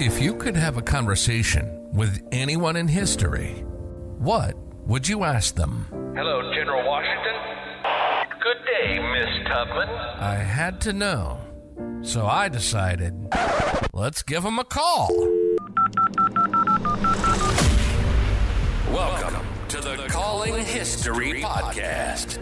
If you could have a conversation with anyone in history, what would you ask them? Hello, General Washington. Good day, Miss Tubman. I had to know, so I decided, let's give him a call. Welcome to the Calling History Podcast.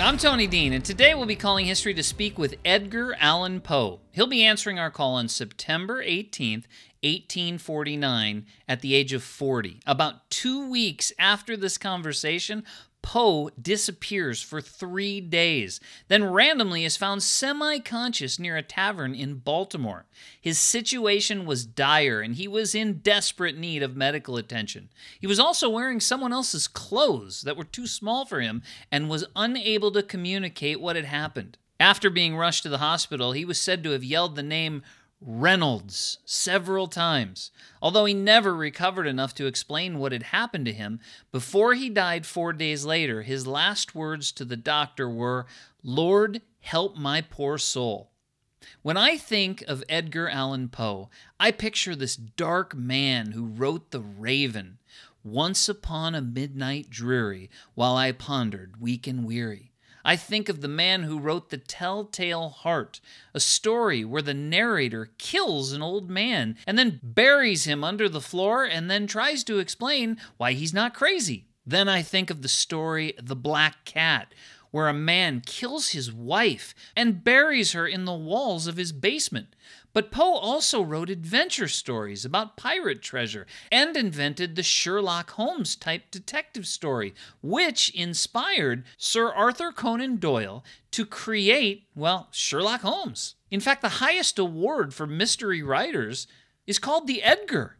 I'm Tony Dean, and today we'll be calling history to speak with Edgar Allan Poe. He'll be answering our call on September 18th, 1849, at the age of 40. About 2 weeks after this conversation, Poe disappears for 3 days, then randomly is found semi-conscious near a tavern in Baltimore. His situation was dire, and he was in desperate need of medical attention. He was also wearing someone else's clothes that were too small for him and was unable to communicate what had happened. After being rushed to the hospital, he was said to have yelled the name Reynolds several times, although he never recovered enough to explain what had happened to him. Before he died 4 days later, his last words to the doctor were, "Lord, help my poor soul." When I think of Edgar Allan Poe, I picture this dark man who wrote The Raven, "Once upon a midnight dreary, while I pondered, weak and weary." I think of the man who wrote The Tell-Tale Heart, a story where the narrator kills an old man and then buries him under the floor and then tries to explain why he's not crazy. Then I think of the story The Black Cat, where a man kills his wife and buries her in the walls of his basement. But Poe also wrote adventure stories about pirate treasure and invented the Sherlock Holmes-type detective story, which inspired Sir Arthur Conan Doyle to create, well, Sherlock Holmes. In fact, the highest award for mystery writers is called the Edgar.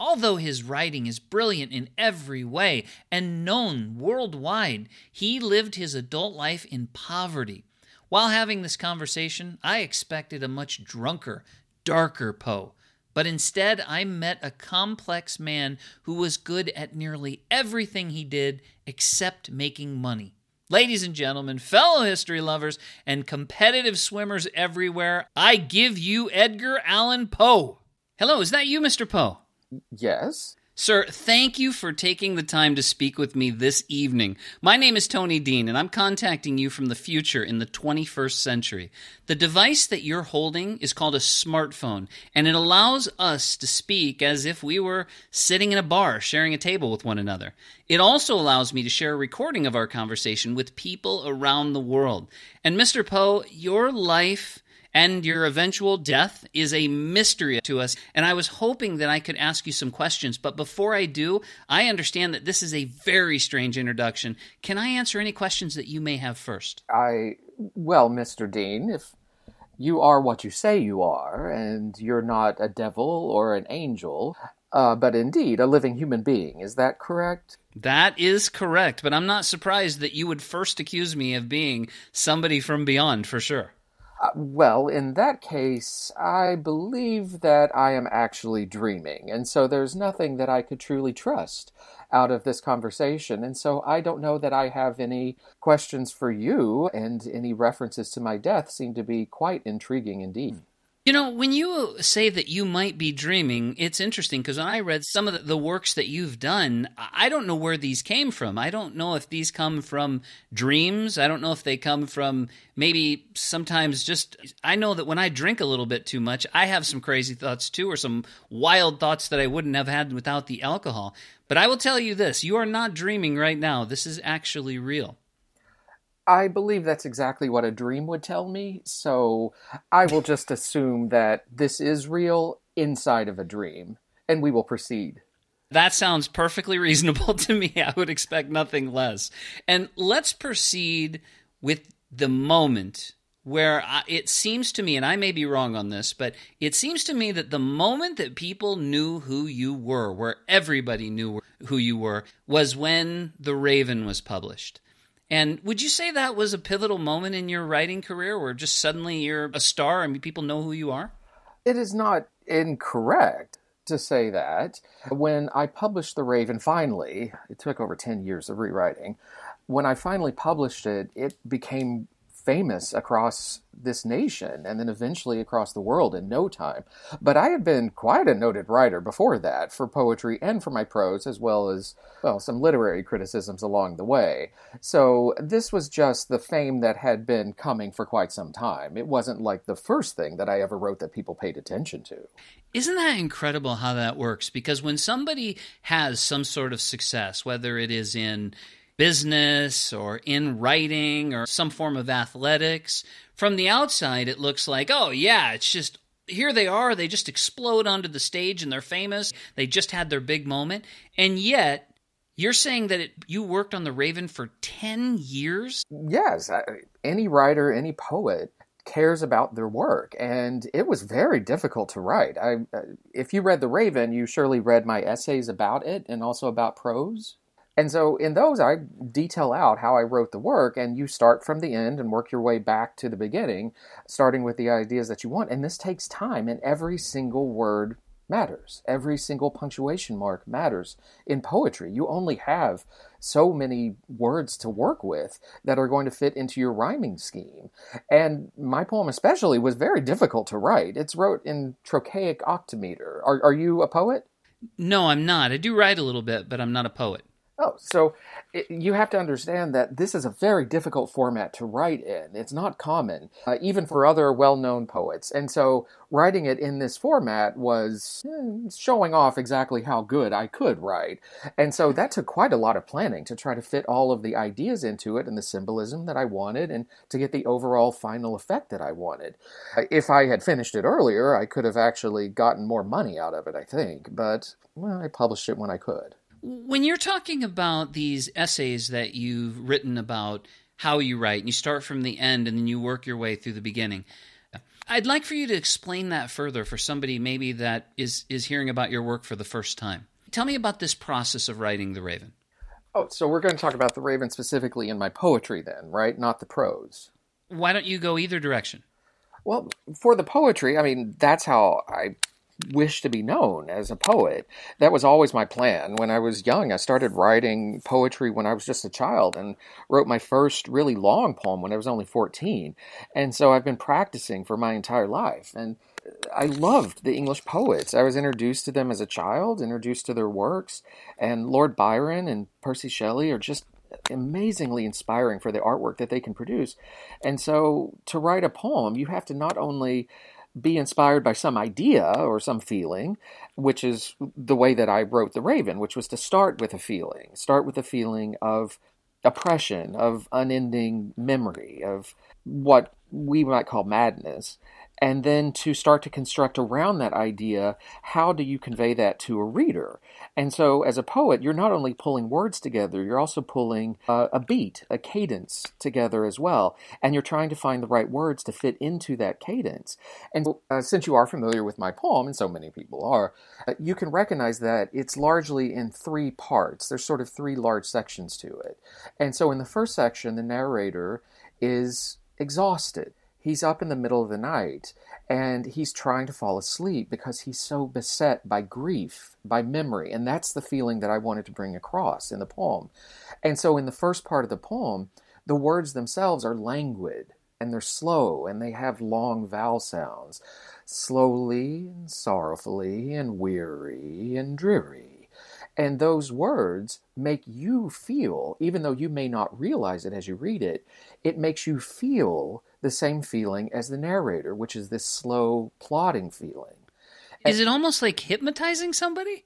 Although his writing is brilliant in every way and known worldwide, he lived his adult life in poverty. While having this conversation, I expected a much drunker, darker Poe, but instead I met a complex man who was good at nearly everything he did except making money. Ladies and gentlemen, fellow history lovers, and competitive swimmers everywhere, I give you Edgar Allan Poe. Hello, is that you, Mr. Poe? Yes. Sir, thank you for taking the time to speak with me this evening. My name is Tony Dean, and I'm contacting you from the future in the 21st century. The device that you're holding is called a smartphone, and it allows us to speak as if we were sitting in a bar, sharing a table with one another. It also allows me to share a recording of our conversation with people around the world. And Mr. Poe, your life and your eventual death is a mystery to us, and I was hoping that I could ask you some questions, but before I do, I understand that this is a very strange introduction. Can I answer any questions that you may have first? Well, Mr. Dean, if you are what you say you are, and you're not a devil or an angel, but indeed a living human being, is that correct? That is correct, but I'm not surprised that you would first accuse me of being somebody from beyond, for sure. Well, in that case, I believe that I am actually dreaming, and so there's nothing that I could truly trust out of this conversation, and so I don't know that I have any questions for you, and any references to my death seem to be quite intriguing indeed. You know, when you say that you might be dreaming, it's interesting because I read some of the works that you've done. I don't know where these came from. I don't know if these come from dreams. I don't know if they come from maybe sometimes just – I know that when I drink a little bit too much, I have some crazy thoughts too, or some wild thoughts that I wouldn't have had without the alcohol. But I will tell you this. You are not dreaming right now. This is actually real. I believe that's exactly what a dream would tell me, so I will just assume that this is real inside of a dream, and we will proceed. That sounds perfectly reasonable to me. I would expect nothing less. And let's proceed with the moment where it seems to me, and I may be wrong on this, but it seems to me that the moment that people knew who you were, where everybody knew who you were, was when The Raven was published. And would you say that was a pivotal moment in your writing career where just suddenly you're a star and people know who you are? It is not incorrect to say that. When I published The Raven finally, it took over 10 years of rewriting. When I finally published it, it became famous across this nation and then eventually across the world in no time. But I had been quite a noted writer before that, for poetry and for my prose, as well as, well, some literary criticisms along the way. So this was just the fame that had been coming for quite some time. It wasn't like the first thing that I ever wrote that people paid attention to. Isn't that incredible how that works? Because when somebody has some sort of success, whether it is in business or in writing or some form of athletics, from the outside it looks like, oh yeah, it's just, here they are, they just explode onto the stage and they're famous, they just had their big moment. And yet you're saying that you worked on The Raven for 10 years? Yes. Any writer, any poet cares about their work, and it was very difficult to write. If you read The Raven, you surely read my essays about it and also about prose. And so in those, I detail out how I wrote the work, and you start from the end and work your way back to the beginning, starting with the ideas that you want. And this takes time, and every single word matters. Every single punctuation mark matters. In poetry, you only have so many words to work with that are going to fit into your rhyming scheme. And my poem especially was very difficult to write. It's wrote in trochaic octameter. Are you a poet? No, I'm not. I do write a little bit, but I'm not a poet. Oh, so you have to understand that this is a very difficult format to write in. It's not common, even for other well-known poets. And so writing it in this format was showing off exactly how good I could write. And so that took quite a lot of planning to try to fit all of the ideas into it and the symbolism that I wanted and to get the overall final effect that I wanted. If I had finished it earlier, I could have actually gotten more money out of it, I think. But, well, I published it when I could. When you're talking about these essays that you've written about how you write, and you start from the end and then you work your way through the beginning, I'd like for you to explain that further for somebody maybe that is hearing about your work for the first time. Tell me about this process of writing The Raven. Oh, so we're going to talk about The Raven specifically in my poetry then, right? Not the prose. Why don't you go either direction? Well, for the poetry, I mean, that's how I wish to be known as a poet. That was always my plan. When I was young, I started writing poetry when I was just a child and wrote my first really long poem when I was only 14. And so I've been practicing for my entire life. And I loved the English poets. I was introduced to them as a child, introduced to their works. And Lord Byron and Percy Shelley are just amazingly inspiring for the artwork that they can produce. And so to write a poem, you have to not only be inspired by some idea or some feeling, which is the way that I wrote The Raven, which was to start with a feeling of oppression, of unending memory, of what we might call madness, and then to start to construct around that idea, how do you convey that to a reader? And so as a poet, you're not only pulling words together, you're also pulling a beat, a cadence together as well. And you're trying to find the right words to fit into that cadence. And since you are familiar with my poem, and so many people are, you can recognize that it's largely in three parts. There's sort of three large sections to it. And so in the first section, the narrator is exhausted. He's up in the middle of the night, and he's trying to fall asleep because he's so beset by grief, by memory, and that's the feeling that I wanted to bring across in the poem. And so in the first part of the poem, the words themselves are languid, and they're slow, and they have long vowel sounds, slowly, and sorrowfully, and weary, and dreary. And those words make you feel, even though you may not realize it as you read it, it makes you feel the same feeling as the narrator, which is this slow, plodding feeling. Is it almost like hypnotizing somebody?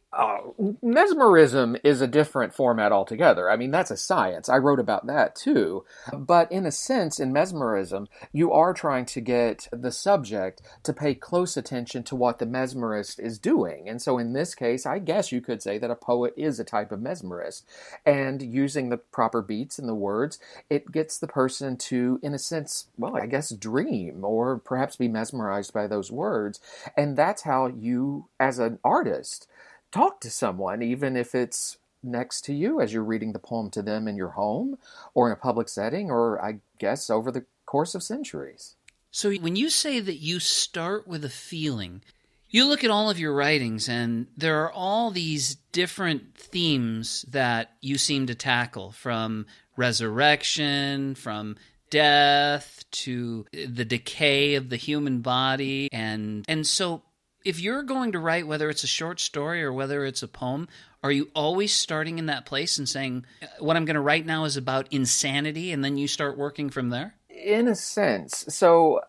Mesmerism is a different format altogether. I mean, that's a science. I wrote about that too. But in a sense, in mesmerism, you are trying to get the subject to pay close attention to what the mesmerist is doing. And so in this case, I guess you could say that a poet is a type of mesmerist. And using the proper beats and the words, it gets the person to, in a sense, well, I guess dream or perhaps be mesmerized by those words. And that's how you, as an artist, talk to someone, even if it's next to you as you're reading the poem to them in your home or in a public setting or, I guess, over the course of centuries. So when you say that you start with a feeling, you look at all of your writings and there are all these different themes that you seem to tackle, from resurrection, from death, to the decay of the human body. And so if you're going to write, whether it's a short story or whether it's a poem, are you always starting in that place and saying, what I'm going to write now is about insanity, and then you start working from there? In a sense. So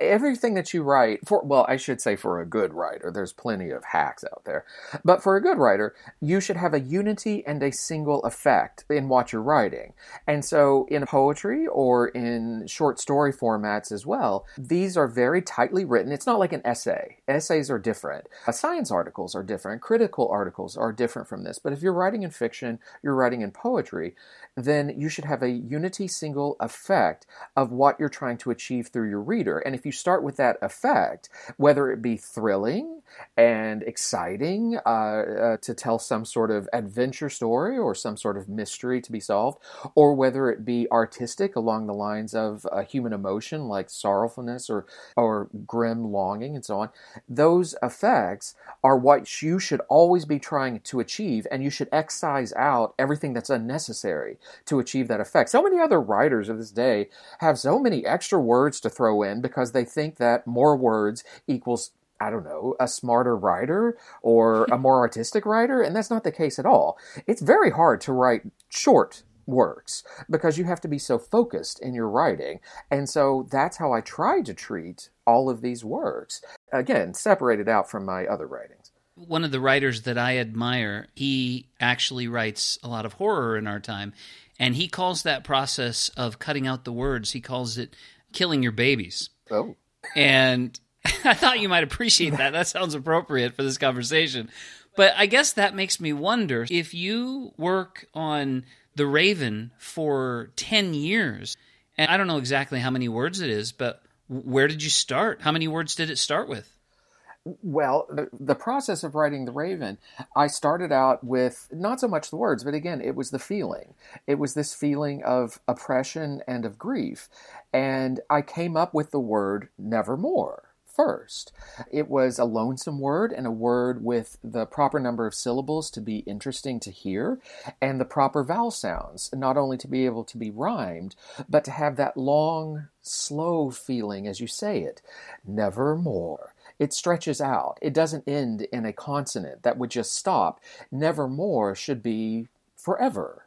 everything that you write, I should say for a good writer, there's plenty of hacks out there, but for a good writer, you should have a unity and a single effect in what you're writing. And so in poetry or in short story formats as well, these are very tightly written. It's not like an essay. Essays are different. Science articles are different. Critical articles are different from this. But if you're writing in fiction, you're writing in poetry, then you should have a unity single effect of what you're trying to achieve through your reader. And if you start with that effect, whether it be thrilling and exciting to tell some sort of adventure story or some sort of mystery to be solved, or whether it be artistic along the lines of human emotion like sorrowfulness or grim longing and so on, those effects are what you should always be trying to achieve, and you should excise out everything that's unnecessary to achieve that effect. So many other writers of this day have so many extra words to throw in because they think that more words equals, I don't know, a smarter writer or a more artistic writer, and that's not the case at all. It's very hard to write short works because you have to be so focused in your writing, and so that's how I try to treat all of these works. Again, separated out from my other writings. One of the writers that I admire, he actually writes a lot of horror in our time, and he calls that process of cutting out the words, he calls it killing your babies. Oh. And I thought you might appreciate that. That sounds appropriate for this conversation. But I guess that makes me wonder, if you work on The Raven for 10 years, and I don't know exactly how many words it is, but where did you start? How many words did it start with? Well, the process of writing The Raven, I started out with not so much the words, but again, it was the feeling. It was this feeling of oppression and of grief. And I came up with the word nevermore first. It was a lonesome word and a word with the proper number of syllables to be interesting to hear and the proper vowel sounds, not only to be able to be rhymed, but to have that long, slow feeling as you say it, nevermore. It stretches out. It doesn't end in a consonant that would just stop. Nevermore should be forever.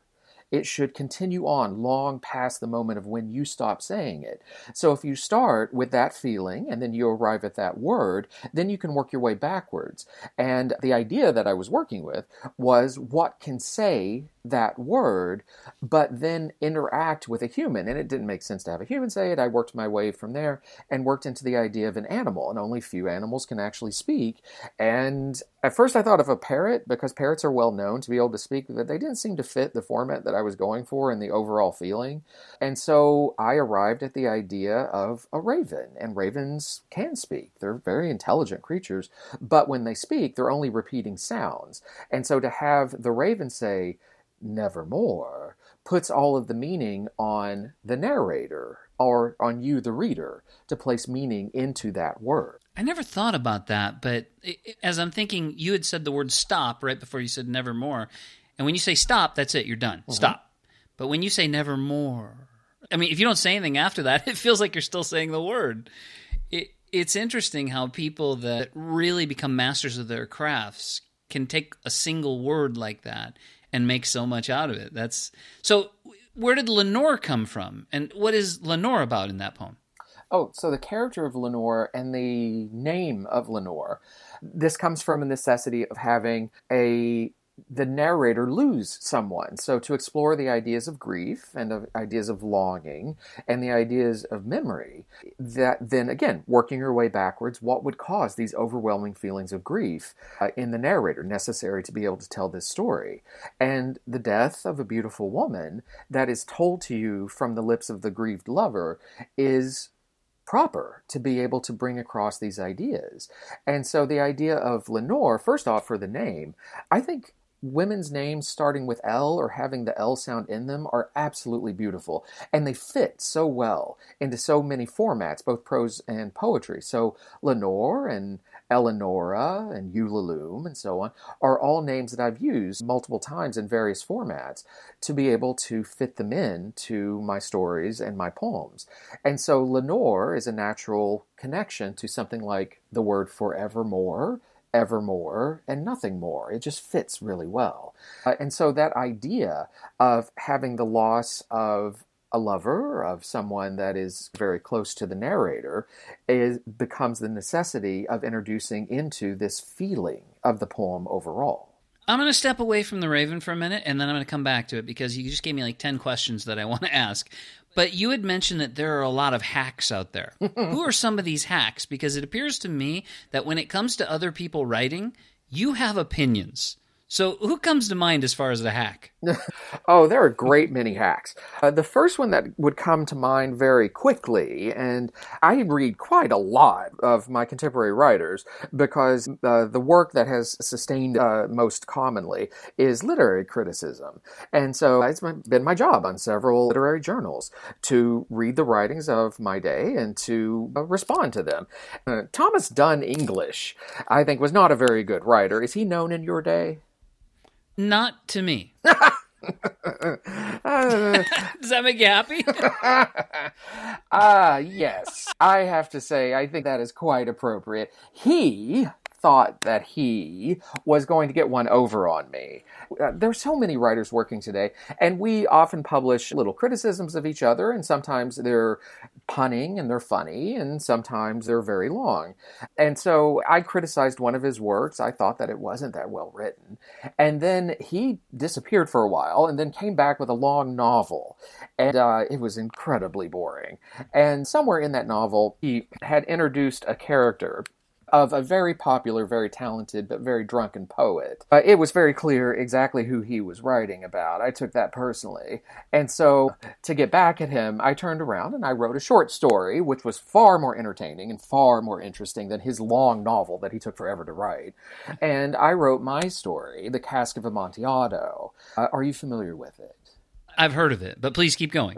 It should continue on long past the moment of when you stop saying it. So if you start with that feeling and then you arrive at that word, then you can work your way backwards. And the idea that I was working with was what can say that word, but then interact with a human. And it didn't make sense to have a human say it. I worked my way from there and worked into the idea of an animal. And only few animals can actually speak. And at first I thought of a parrot, because parrots are well known to be able to speak, but they didn't seem to fit the format that I was going for and the overall feeling. And so I arrived at the idea of a raven. And ravens can speak. They're very intelligent creatures. But when they speak, they're only repeating sounds. And so to have the raven say, nevermore, puts all of the meaning on the narrator or on you, the reader, to place meaning into that word. I never thought about that, but as I'm thinking, you had said the word stop right before you said nevermore. And when you say stop, that's it. You're done. Mm-hmm. Stop. But when you say nevermore, I mean, if you don't say anything after that, it feels like you're still saying the word. It's interesting how people that really become masters of their crafts can take a single word like that and make so much out of it. So where did Lenore come from? And what is Lenore about in that poem? Oh, so the character of Lenore and the name of Lenore, this comes from a necessity of having the narrator lose someone. So to explore the ideas of grief and of ideas of longing and the ideas of memory, that then again, working your way backwards, what would cause these overwhelming feelings of grief in the narrator necessary to be able to tell this story? And the death of a beautiful woman that is told to you from the lips of the grieved lover is proper to be able to bring across these ideas. And so the idea of Lenore, first off, for the name, I think women's names starting with L or having the L sound in them are absolutely beautiful. And they fit so well into so many formats, both prose and poetry. So Lenore and Eleonora and Eulalume and so on, are all names that I've used multiple times in various formats to be able to fit them in to my stories and my poems. And so Lenore is a natural connection to something like the word forevermore, evermore, and nothing more. It just fits really well. And so that idea of having the loss of a lover, of someone that is very close to the narrator, becomes the necessity of introducing into this feeling of the poem overall. I'm going to step away from The Raven for a minute, and then I'm going to come back to it, because you just gave me like 10 questions that I want to ask. But you had mentioned that there are a lot of hacks out there. Who are some of these hacks? Because it appears to me that when it comes to other people writing, you have opinions. So who comes to mind as far as the hack? Oh, there are a great many hacks. The first one that would come to mind very quickly, and I read quite a lot of my contemporary writers because the work that has sustained most commonly is literary criticism. And so it's been my job on several literary journals to read the writings of my day and to respond to them. Thomas Dunn English, I think, was not a very good writer. Is he known in your day? Not to me. Does that make you happy? Yes. I have to say, I think that is quite appropriate. He thought that he was going to get one over on me. There are so many writers working today, and we often publish little criticisms of each other, and sometimes they're punning and they're funny, and sometimes they're very long. And so I criticized one of his works. I thought that it wasn't that well written. And then he disappeared for a while and then came back with a long novel. And it was incredibly boring. And somewhere in that novel, he had introduced a character of a very popular, very talented, but very drunken poet. It was very clear exactly who he was writing about. I took that personally. And so to get back at him, I turned around and I wrote a short story, which was far more entertaining and far more interesting than his long novel that he took forever to write. And I wrote my story, The Cask of Amontillado. Are you familiar with it? I've heard of it, but please keep going.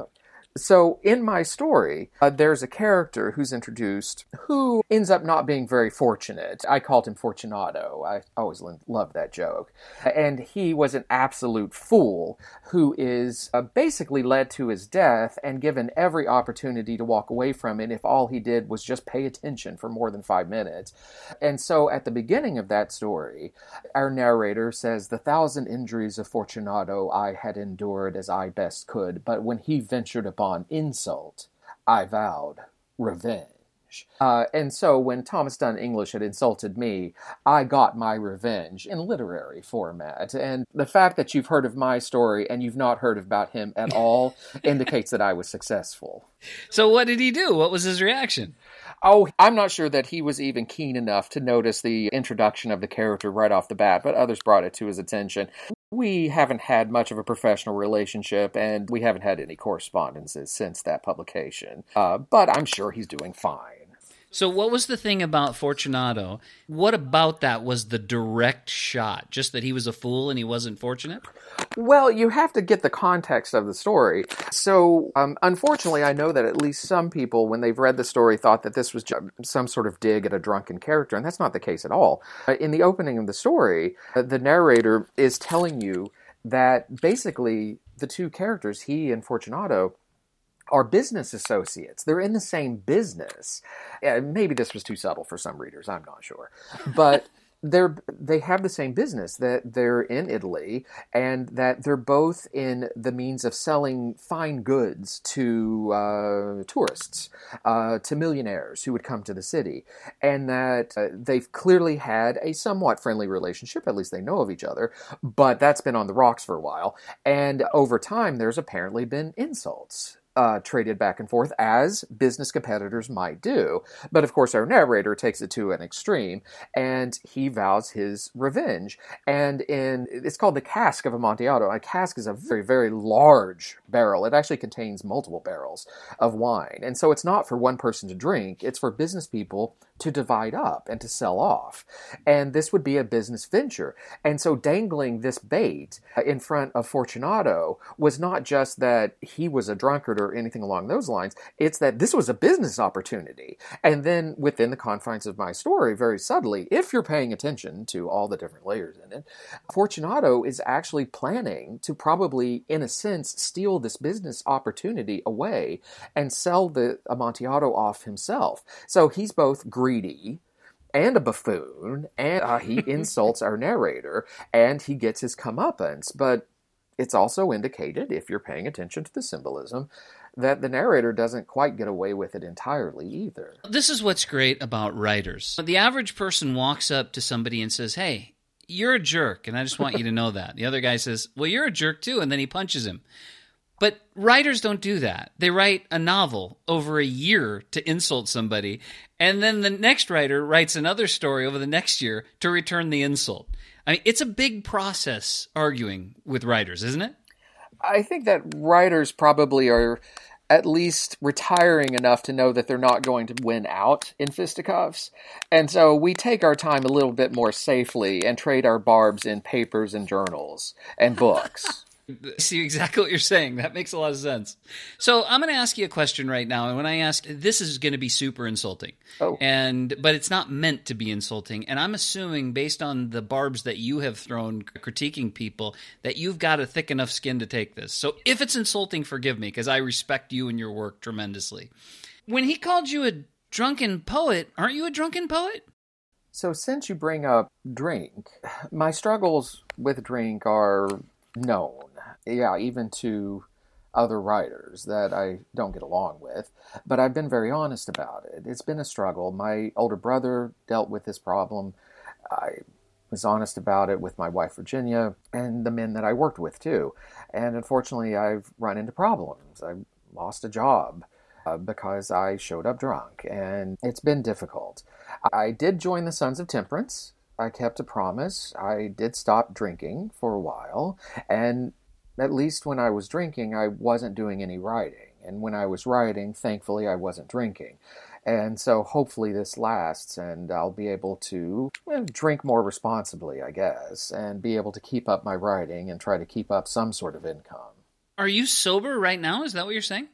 So in my story, there's a character who's introduced who ends up not being very fortunate. I called him Fortunato. I always loved that joke. And he was an absolute fool who is basically led to his death and given every opportunity to walk away from it if all he did was just pay attention for more than 5 minutes. And so at the beginning of that story, our narrator says, "The 1,000 injuries of Fortunato I had endured as I best could, but when he ventured upon insult, I vowed revenge." And so when Thomas Dunn English had insulted me, I got my revenge in literary format. And the fact that you've heard of my story and you've not heard about him at all indicates that I was successful. So what did he do? What was his reaction? Oh, I'm not sure that he was even keen enough to notice the introduction of the character right off the bat, but others brought it to his attention. We haven't had much of a professional relationship, and we haven't had any correspondences since that publication. But I'm sure he's doing fine. So what was the thing about Fortunato? What about that was the direct shot? Just that he was a fool and he wasn't fortunate? Well, you have to get the context of the story. So, unfortunately, I know that at least some people, when they've read the story, thought that this was some sort of dig at a drunken character, and that's not the case at all. In the opening of the story, the narrator is telling you that basically the two characters, he and Fortunato, are business associates. They're in the same business. Maybe this was too subtle for some readers, I'm not sure. But they have the same business, that they're in Italy, and that they're both in the means of selling fine goods to tourists, to millionaires who would come to the city, and that they've clearly had a somewhat friendly relationship, at least they know of each other, but that's been on the rocks for a while, and over time there's apparently been insults traded back and forth, as business competitors might do. But of course, our narrator takes it to an extreme, and he vows his revenge. And it's called The Cask of Amontillado. A cask is a very, very large barrel. It actually contains multiple barrels of wine. And so it's not for one person to drink. It's for business people to divide up and to sell off. And this would be a business venture. And so dangling this bait in front of Fortunato was not just that he was a drunkard or or anything along those lines. It's that this was a business opportunity. And then within the confines of my story, very subtly, if you're paying attention to all the different layers in it, Fortunato is actually planning to probably, in a sense, steal this business opportunity away and sell the Amontillado off himself. So he's both greedy and a buffoon, and he insults our narrator, and he gets his comeuppance. But it's also indicated, if you're paying attention to the symbolism, that the narrator doesn't quite get away with it entirely either. This is what's great about writers. The average person walks up to somebody and says, "Hey, you're a jerk, and I just want you to know that." The other guy says, "Well, you're a jerk too," and then he punches him. But writers don't do that. They write a novel over a year to insult somebody, and then the next writer writes another story over the next year to return the insult. I mean, it's a big process arguing with writers, isn't it? I think that writers probably are at least retiring enough to know that they're not going to win out in fisticuffs. And so we take our time a little bit more safely and trade our barbs in papers and journals and books. See exactly what you're saying. That makes a lot of sense. So I'm going to ask you a question right now. And when I ask, this is going to be super insulting. Oh. But it's not meant to be insulting. And I'm assuming, based on the barbs that you have thrown critiquing people, that you've got a thick enough skin to take this. So if it's insulting, forgive me, because I respect you and your work tremendously. When he called you a drunken poet, aren't you a drunken poet? So since you bring up drink, my struggles with drink are known. Yeah, even to other writers that I don't get along with, but I've been very honest about it. It's been a struggle. My older brother dealt with this problem. I was honest about it with my wife, Virginia, and the men that I worked with, too. And unfortunately, I've run into problems. I lost a job because I showed up drunk, and it's been difficult. I did join the Sons of Temperance. I kept a promise. I did stop drinking for a while, and at least when I was drinking, I wasn't doing any writing. And when I was writing, thankfully, I wasn't drinking. And so hopefully this lasts and I'll be able to drink more responsibly, I guess, and be able to keep up my writing and try to keep up some sort of income. Are you sober right now? Is that what you're saying?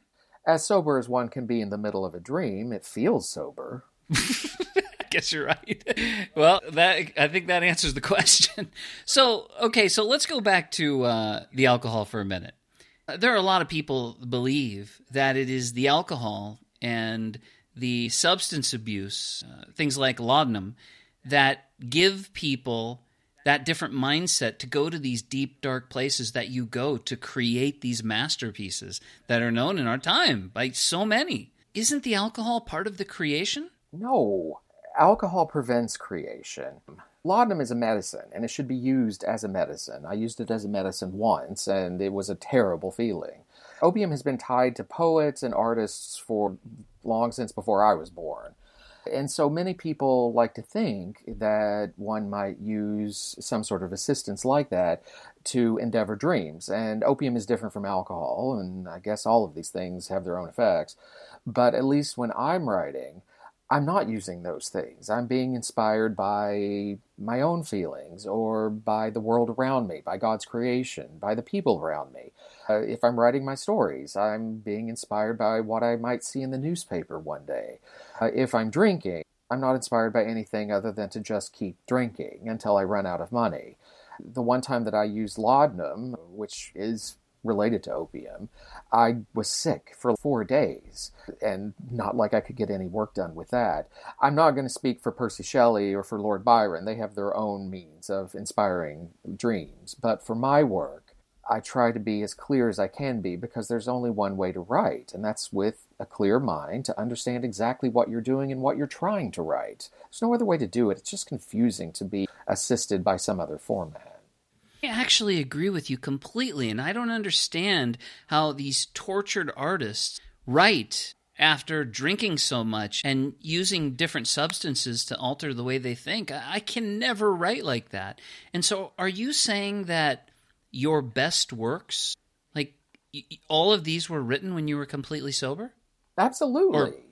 As sober as one can be in the middle of a dream, it feels sober. Guess you're right. Well, I think that answers the question. So, okay, so let's go back to the alcohol for a minute. There are a lot of people who believe that it is the alcohol and the substance abuse, things like laudanum, that give people that different mindset to go to these deep, dark places that you go to create these masterpieces that are known in our time by so many. Isn't the alcohol part of the creation? No. Alcohol prevents creation. Laudanum is a medicine, and it should be used as a medicine. I used it as a medicine once, and it was a terrible feeling. Opium has been tied to poets and artists for long since before I was born. And so many people like to think that one might use some sort of assistance like that to endeavor dreams. And opium is different from alcohol, and I guess all of these things have their own effects. But at least when I'm writing, I'm not using those things. I'm being inspired by my own feelings or by the world around me, by God's creation, by the people around me. If I'm writing my stories, I'm being inspired by what I might see in the newspaper one day. If I'm drinking, I'm not inspired by anything other than to just keep drinking until I run out of money. The one time that I used laudanum, which is related to opium, I was sick for 4 days, and not like I could get any work done with that. I'm not going to speak for Percy Shelley or for Lord Byron. They have their own means of inspiring dreams. But for my work, I try to be as clear as I can be, because there's only one way to write, and that's with a clear mind, to understand exactly what you're doing and what you're trying to write. There's no other way to do it. It's just confusing to be assisted by some other format. I actually agree with you completely, and I don't understand how these tortured artists write after drinking so much and using different substances to alter the way they think. I can never write like that. And so are you saying that your best works, like all of these, were written when you were completely sober? Absolutely.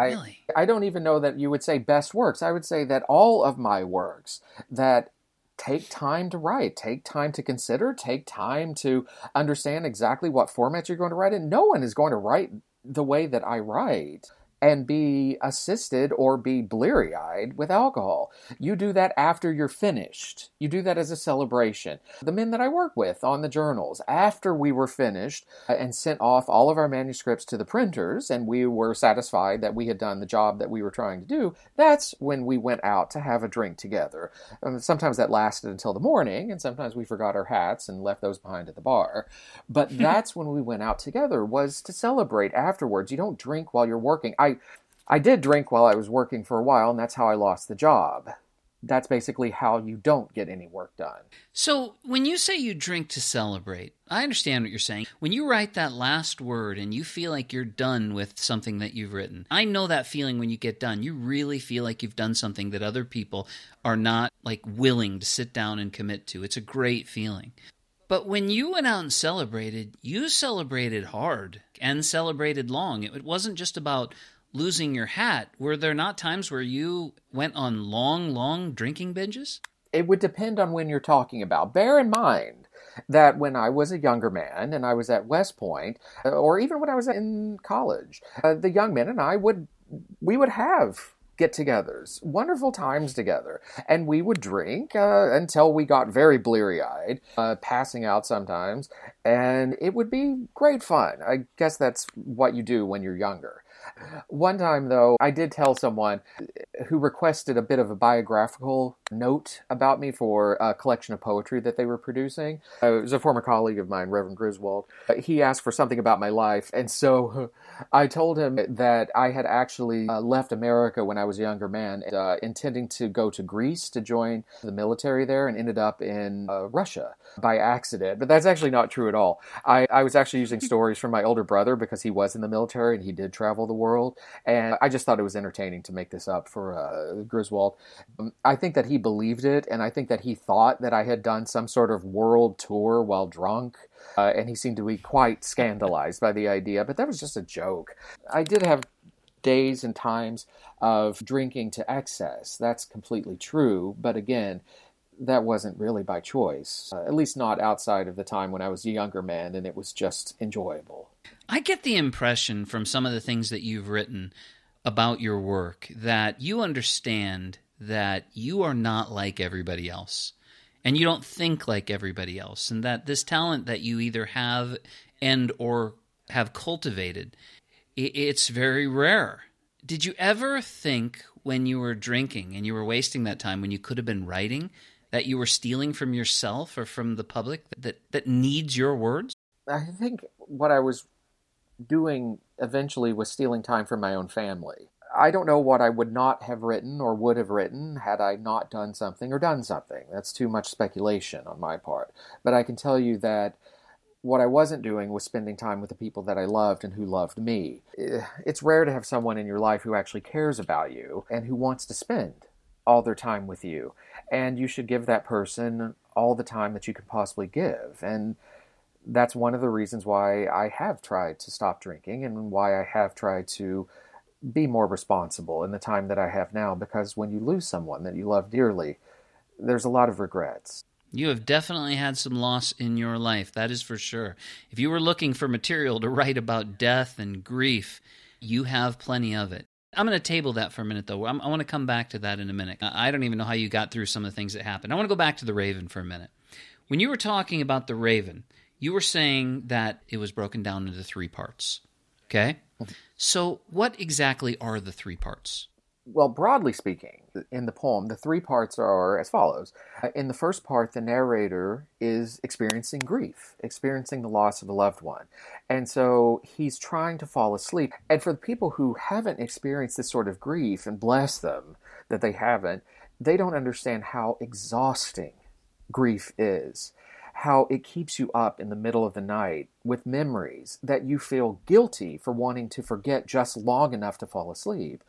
Really? I don't even know that you would say best works. I would say that all of my works that take time to write, take time to consider, take time to understand exactly what format you're going to write in. No one is going to write the way that I write and be assisted or be bleary-eyed with alcohol. You do that after you're finished. You do that as a celebration. The men that I work with on the journals, after we were finished and sent off all of our manuscripts to the printers and we were satisfied that we had done the job that we were trying to do, that's when we went out to have a drink together. Sometimes that lasted until the morning, and sometimes we forgot our hats and left those behind at the bar. But that's when we went out together, was to celebrate afterwards. You don't drink while you're working. I did drink while I was working for a while, and that's how I lost the job. That's basically how you don't get any work done. So when you say you drink to celebrate, I understand what you're saying. When you write that last word and you feel like you're done with something that you've written, I know that feeling when you get done. You really feel like you've done something that other people are not like willing to sit down and commit to. It's a great feeling. But when you went out and celebrated, you celebrated hard and celebrated long. It wasn't just about losing your hat. Were there not times where you went on long, long drinking binges? It would depend on when you're talking about. Bear in mind that when I was a younger man and I was at West Point, or even when I was in college, the young men and I would have get-togethers, wonderful times together. And we would drink until we got very bleary-eyed, passing out sometimes. And it would be great fun. I guess that's what you do when you're younger. One time, though, I did tell someone who requested a bit of a biographical note about me for a collection of poetry that they were producing. It was a former colleague of mine, Reverend Griswold. He asked for something about my life, and so I told him that I had actually left America when I was a younger man, intending to go to Greece to join the military there, and ended up in Russia by accident. But that's actually not true at all. I was actually using stories from my older brother because he was in the military and he did travel the world, and I just thought it was entertaining to make this up for Griswold. I think that he believed it, and I think that he thought that I had done some sort of world tour while drunk, and he seemed to be quite scandalized by the idea, but that was just a joke. I did have days and times of drinking to excess. That's completely true, but again, that wasn't really by choice, at least not outside of the time when I was a younger man, and it was just enjoyable. I get the impression from some of the things that you've written about your work that you understand that you are not like everybody else and you don't think like everybody else, and that this talent that you either have and or have cultivated, it's very rare. Did you ever think when you were drinking and you were wasting that time when you could have been writing that you were stealing from yourself or from the public that needs your words? I think what I was doing eventually was stealing time from my own family. I don't know what I would not have written or would have written had I not done something or done something. That's too much speculation on my part. But I can tell you that what I wasn't doing was spending time with the people that I loved and who loved me. It's rare to have someone in your life who actually cares about you and who wants to spend all their time with you. And you should give that person all the time that you can possibly give. And that's one of the reasons why I have tried to stop drinking and why I have tried to be more responsible in the time that I have now, because when you lose someone that you love dearly, there's a lot of regrets. You have definitely had some loss in your life, that is for sure. If you were looking for material to write about death and grief, you have plenty of it. I'm going to table that for a minute, though. I want to come back to that in a minute. I don't even know how you got through some of the things that happened. I want to go back to The Raven for a minute. When you were talking about The Raven, you were saying that it was broken down into three parts, okay? So what exactly are the three parts? Well, broadly speaking, in the poem, the three parts are as follows. In the first part, the narrator is experiencing grief, experiencing the loss of a loved one. And so he's trying to fall asleep. And for the people who haven't experienced this sort of grief, and bless them that they haven't, they don't understand how exhausting grief is. How it keeps you up in the middle of the night with memories that you feel guilty for wanting to forget just long enough to fall asleep.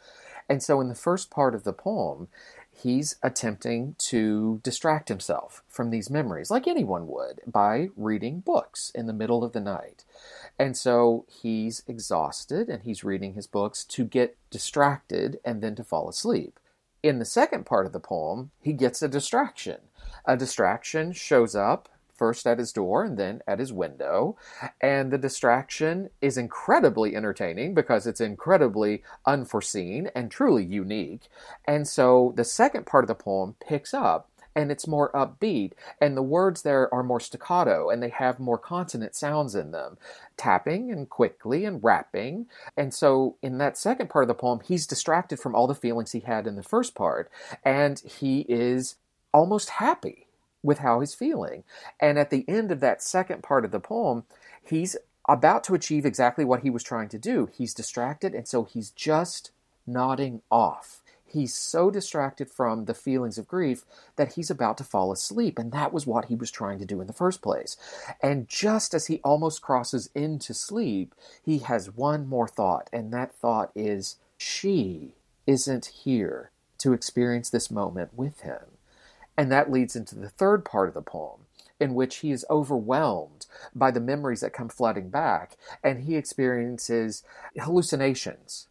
And so in the first part of the poem, he's attempting to distract himself from these memories, like anyone would, by reading books in the middle of the night. And so he's exhausted and he's reading his books to get distracted and then to fall asleep. In the second part of the poem, he gets a distraction. A distraction shows up first at his door and then at his window. And the distraction is incredibly entertaining because it's incredibly unforeseen and truly unique. And so the second part of the poem picks up. And it's more upbeat, and the words there are more staccato, and they have more consonant sounds in them, tapping and quickly and rapping. And so in that second part of the poem, he's distracted from all the feelings he had in the first part, and he is almost happy with how he's feeling. And at the end of that second part of the poem, he's about to achieve exactly what he was trying to do. He's distracted, and so he's just nodding off. He's so distracted from the feelings of grief that he's about to fall asleep. And that was what he was trying to do in the first place. And just as he almost crosses into sleep, he has one more thought. And that thought is, she isn't here to experience this moment with him. And that leads into the third part of the poem, in which he is overwhelmed by the memories that come flooding back. And he experiences hallucinations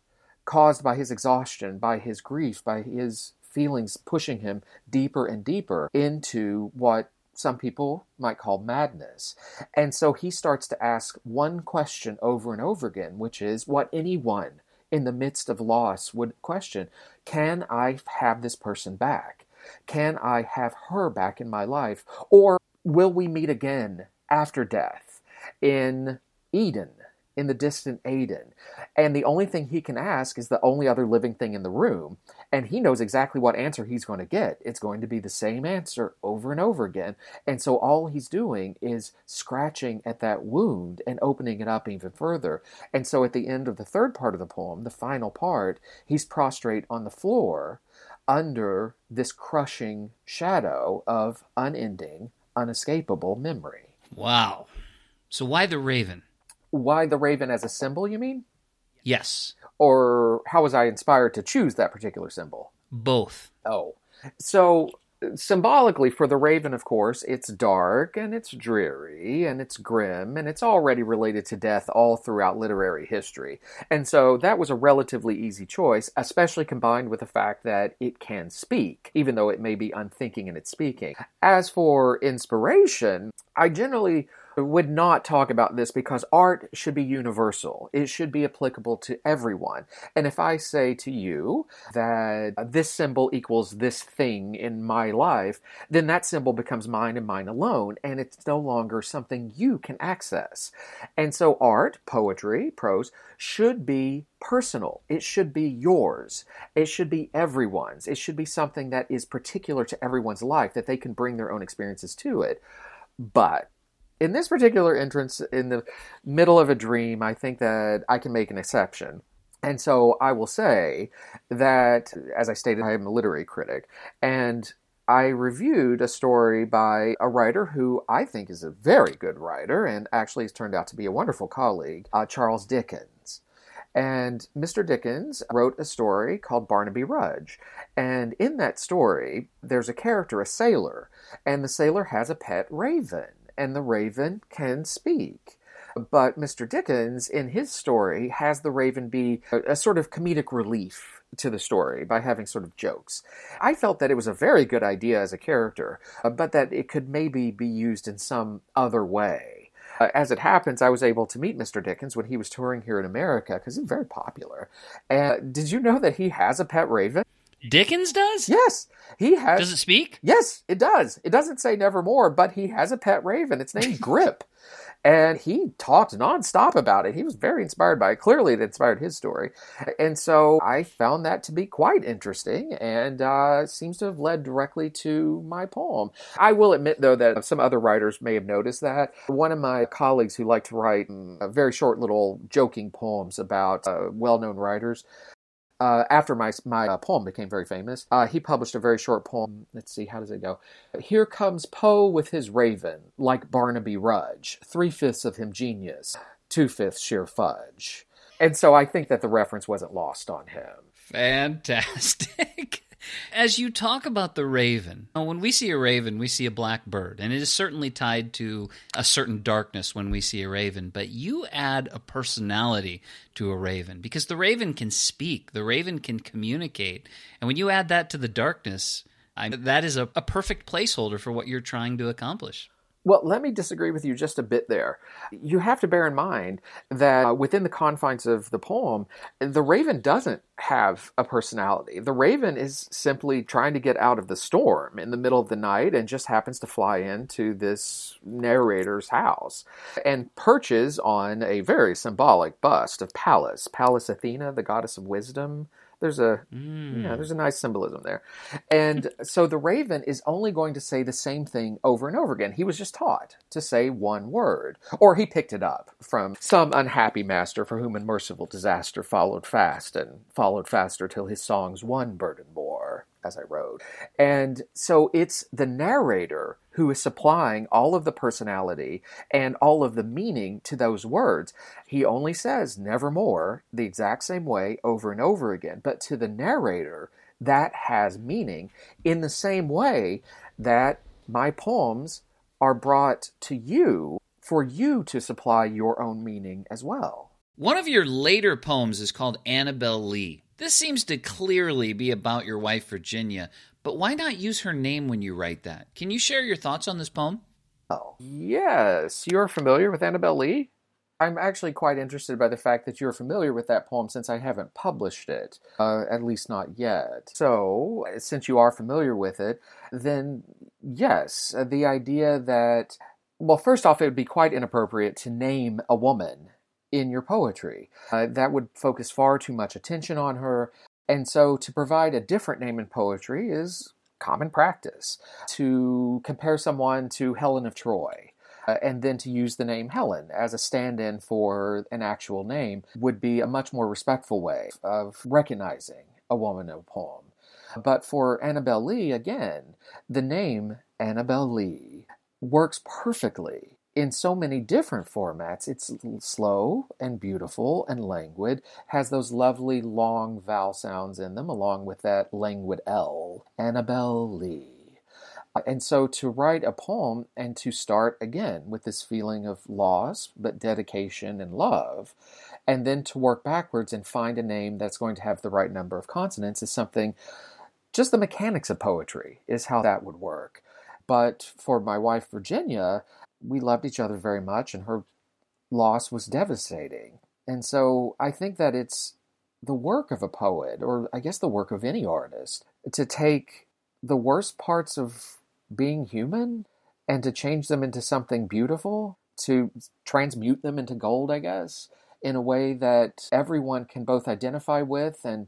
caused by his exhaustion, by his grief, by his feelings pushing him deeper and deeper into what some people might call madness. And so he starts to ask one question over and over again, which is what anyone in the midst of loss would question. Can I have this person back? Can I have her back in my life? Or will we meet again after death in Eden? In the distant Aden. And the only thing he can ask is the only other living thing in the room. And he knows exactly what answer he's going to get. It's going to be the same answer over and over again. And so all he's doing is scratching at that wound and opening it up even further. And so at the end of the third part of the poem, the final part, he's prostrate on the floor under this crushing shadow of unending, unescapable memory. Wow. So why the Raven? Why the Raven as a symbol, you mean? Yes. Or how was I inspired to choose that particular symbol? Both. Oh. So, symbolically, for the Raven, of course, it's dark and it's dreary and it's grim and it's already related to death all throughout literary history. And so that was a relatively easy choice, especially combined with the fact that it can speak, even though it may be unthinking in its speaking. As for inspiration, I generally would not talk about this because art should be universal. It should be applicable to everyone. And if I say to you that this symbol equals this thing in my life, then that symbol becomes mine and mine alone, and it's no longer something you can access. And so art, poetry, prose, should be personal. It should be yours. It should be everyone's. It should be something that is particular to everyone's life, that they can bring their own experiences to it. But in this particular entrance, in the middle of a dream, I think that I can make an exception. And so I will say that, as I stated, I am a literary critic, and I reviewed a story by a writer who I think is a very good writer and actually has turned out to be a wonderful colleague, Charles Dickens. And Mr. Dickens wrote a story called Barnaby Rudge. And in that story, there's a character, a sailor, and the sailor has a pet raven. And the raven can speak. But Mr. Dickens, in his story, has the raven be a sort of comedic relief to the story by having sort of jokes. I felt that it was a very good idea as a character, but that it could maybe be used in some other way. As it happens, I was able to meet Mr. Dickens when he was touring here in America, because he's very popular. And did you know that he has a pet raven? Dickens does? Yes, he has. Does it speak? Yes, it does. It doesn't say nevermore, but he has a pet raven. It's named Grip. And he talked nonstop about it. He was very inspired by it. Clearly, it inspired his story. And so I found that to be quite interesting and seems to have led directly to my poem. I will admit, though, that some other writers may have noticed that. One of my colleagues who liked to write very short little joking poems about well-known writers, after my poem became very famous, he published a very short poem. Let's see, how does it go? Here comes Poe with his raven, like Barnaby Rudge. 3/5 of him genius, 2/5 sheer fudge. And so I think that the reference wasn't lost on him. Fantastic. As you talk about the raven, when we see a raven, we see a black bird, and it is certainly tied to a certain darkness when we see a raven, but you add a personality to a raven, because the raven can speak, the raven can communicate, and when you add that to the darkness, that is a perfect placeholder for what you're trying to accomplish. Well, let me disagree with you just a bit there. You have to bear in mind that within the confines of the poem, the raven doesn't have a personality. The raven is simply trying to get out of the storm in the middle of the night and just happens to fly into this narrator's house and perches on a very symbolic bust of Pallas Athena, the goddess of wisdom. There's a nice symbolism there. And so the raven is only going to say the same thing over and over again. He was just taught to say one word, or he picked it up from some unhappy master for whom a merciful disaster followed fast and followed faster till his songs one burden bore, as I wrote. And so it's the narrator who is supplying all of the personality and all of the meaning to those words. He only says nevermore the exact same way over and over again. But to the narrator, that has meaning in the same way that my poems are brought to you for you to supply your own meaning as well. One of your later poems is called Annabel Lee. This seems to clearly be about your wife, Virginia, but why not use her name when you write that? Can you share your thoughts on this poem? Oh, yes. You're familiar with Annabel Lee? I'm actually quite interested by the fact that you're familiar with that poem since I haven't published it, at least not yet. So, since you are familiar with it, then yes, the idea that, well, first off, it would be quite inappropriate to name a woman in your poetry. That would focus far too much attention on her. And so to provide a different name in poetry is common practice. To compare someone to Helen of Troy, and then to use the name Helen as a stand-in for an actual name would be a much more respectful way of recognizing a woman in a poem. But for Annabel Lee, again, the name Annabel Lee works perfectly in so many different formats. It's slow and beautiful and languid, has those lovely long vowel sounds in them, along with that languid L, Annabel Lee. And so to write a poem and to start again with this feeling of loss, but dedication and love, and then to work backwards and find a name that's going to have the right number of consonants is something, just the mechanics of poetry is how that would work. But for my wife, Virginia, we loved each other very much, and her loss was devastating. And so I think that it's the work of a poet, or I guess the work of any artist, to take the worst parts of being human and to change them into something beautiful, to transmute them into gold, I guess, in a way that everyone can both identify with and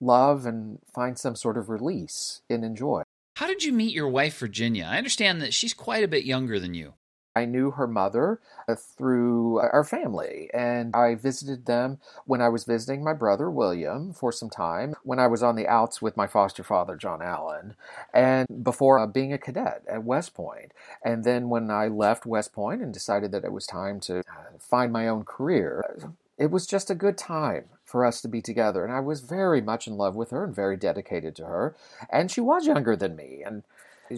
love and find some sort of release and enjoy. How did you meet your wife, Virginia? I understand that she's quite a bit younger than you. I knew her mother through our family, and I visited them when I was visiting my brother, William, for some time, when I was on the outs with my foster father, John Allan, and before being a cadet at West Point. And then when I left West Point and decided that it was time to find my own career, it was just a good time for us to be together, and I was very much in love with her and very dedicated to her, and she was younger than me, and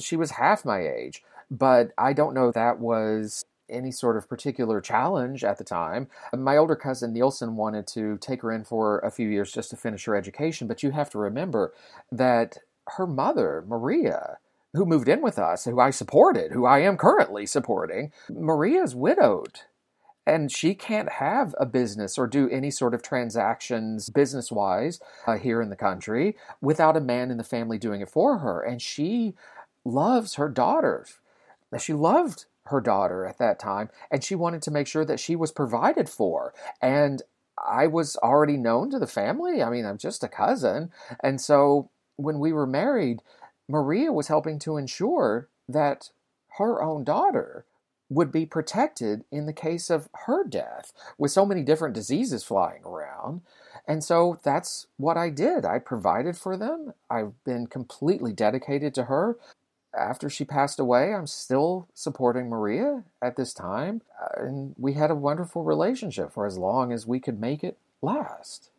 she was half my age. But I don't know that was any sort of particular challenge at the time. My older cousin Nielsen wanted to take her in for a few years just to finish her education. But you have to remember that her mother, Maria, who moved in with us, who I supported, who I am currently supporting, Maria's widowed. And she can't have a business or do any sort of transactions business-wise here in the country without a man in the family doing it for her. And she loves her daughters. She loved her daughter at that time, and she wanted to make sure that she was provided for. And I was already known to the family. I mean, I'm just a cousin. And so when we were married, Maria was helping to ensure that her own daughter would be protected in the case of her death, with so many different diseases flying around. And so that's what I did. I provided for them. I've been completely dedicated to her. After she passed away, I'm still supporting Maria at this time, and we had a wonderful relationship for as long as we could make it last.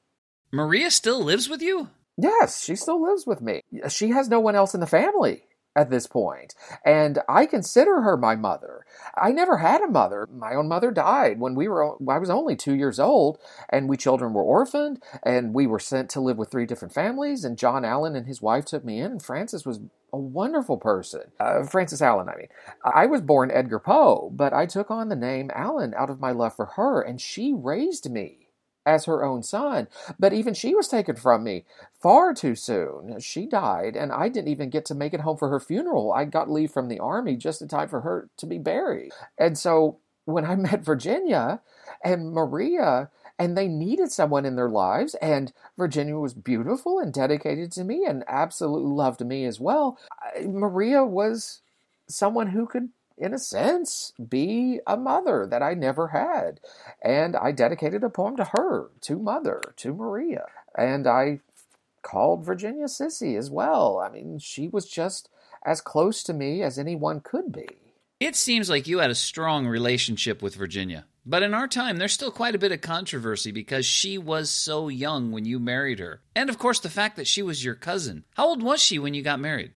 Maria still lives with you? Yes, she still lives with me. She has no one else in the family at this point, and I consider her my mother. I never had a mother. My own mother died when I was only 2 years old, and we children were orphaned, and we were sent to live with three different families, and John Allan and his wife took me in, and Frances was a wonderful person. Frances Allan, I mean. I was born Edgar Poe, but I took on the name Allan out of my love for her, and she raised me as her own son. But even she was taken from me far too soon. She died, and I didn't even get to make it home for her funeral. I got leave from the army just in time for her to be buried. And so when I met Virginia and Maria, and they needed someone in their lives, and Virginia was beautiful and dedicated to me and absolutely loved me as well, Maria was someone who could, in a sense, be a mother that I never had. And I dedicated a poem to her, to Mother, to Maria. And I called Virginia Sissy as well. I mean, she was just as close to me as anyone could be. It seems like you had a strong relationship with Virginia. But in our time, there's still quite a bit of controversy because she was so young when you married her. And, of course, the fact that she was your cousin. How old was she when you got married?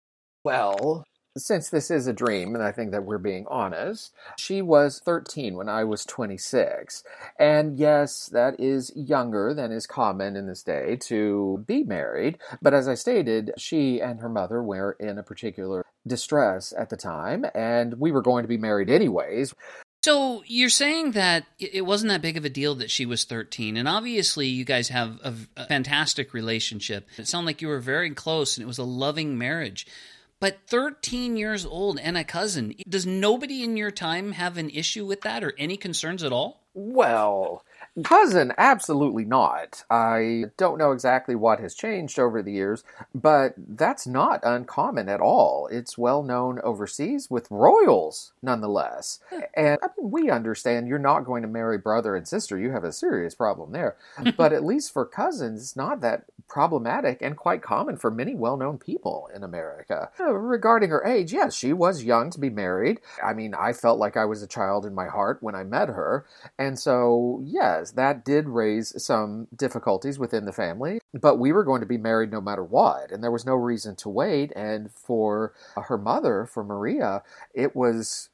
Well, since this is a dream, and I think that we're being honest, she was 13 when I was 26. And yes, that is younger than is common in this day to be married. But as I stated, she and her mother were in a particular distress at the time, and we were going to be married anyways. So you're saying that it wasn't that big of a deal that she was 13, and obviously you guys have a fantastic relationship. It sounded like you were very close, and it was a loving marriage. But 13 years old and a cousin, does nobody in your time have an issue with that or any concerns at all? Well, cousin, absolutely not. I don't know exactly what has changed over the years, but that's not uncommon at all. It's well known overseas with royals, nonetheless. And I mean, we understand you're not going to marry brother and sister. You have a serious problem there. But at least for cousins, it's not that problematic and quite common for many well-known people in America. Regarding her age, yes, she was young to be married. I mean, I felt like I was a child in my heart when I met her. And so, yes, that did raise some difficulties within the family. But we were going to be married no matter what, and there was no reason to wait. And for her mother, for Maria, it was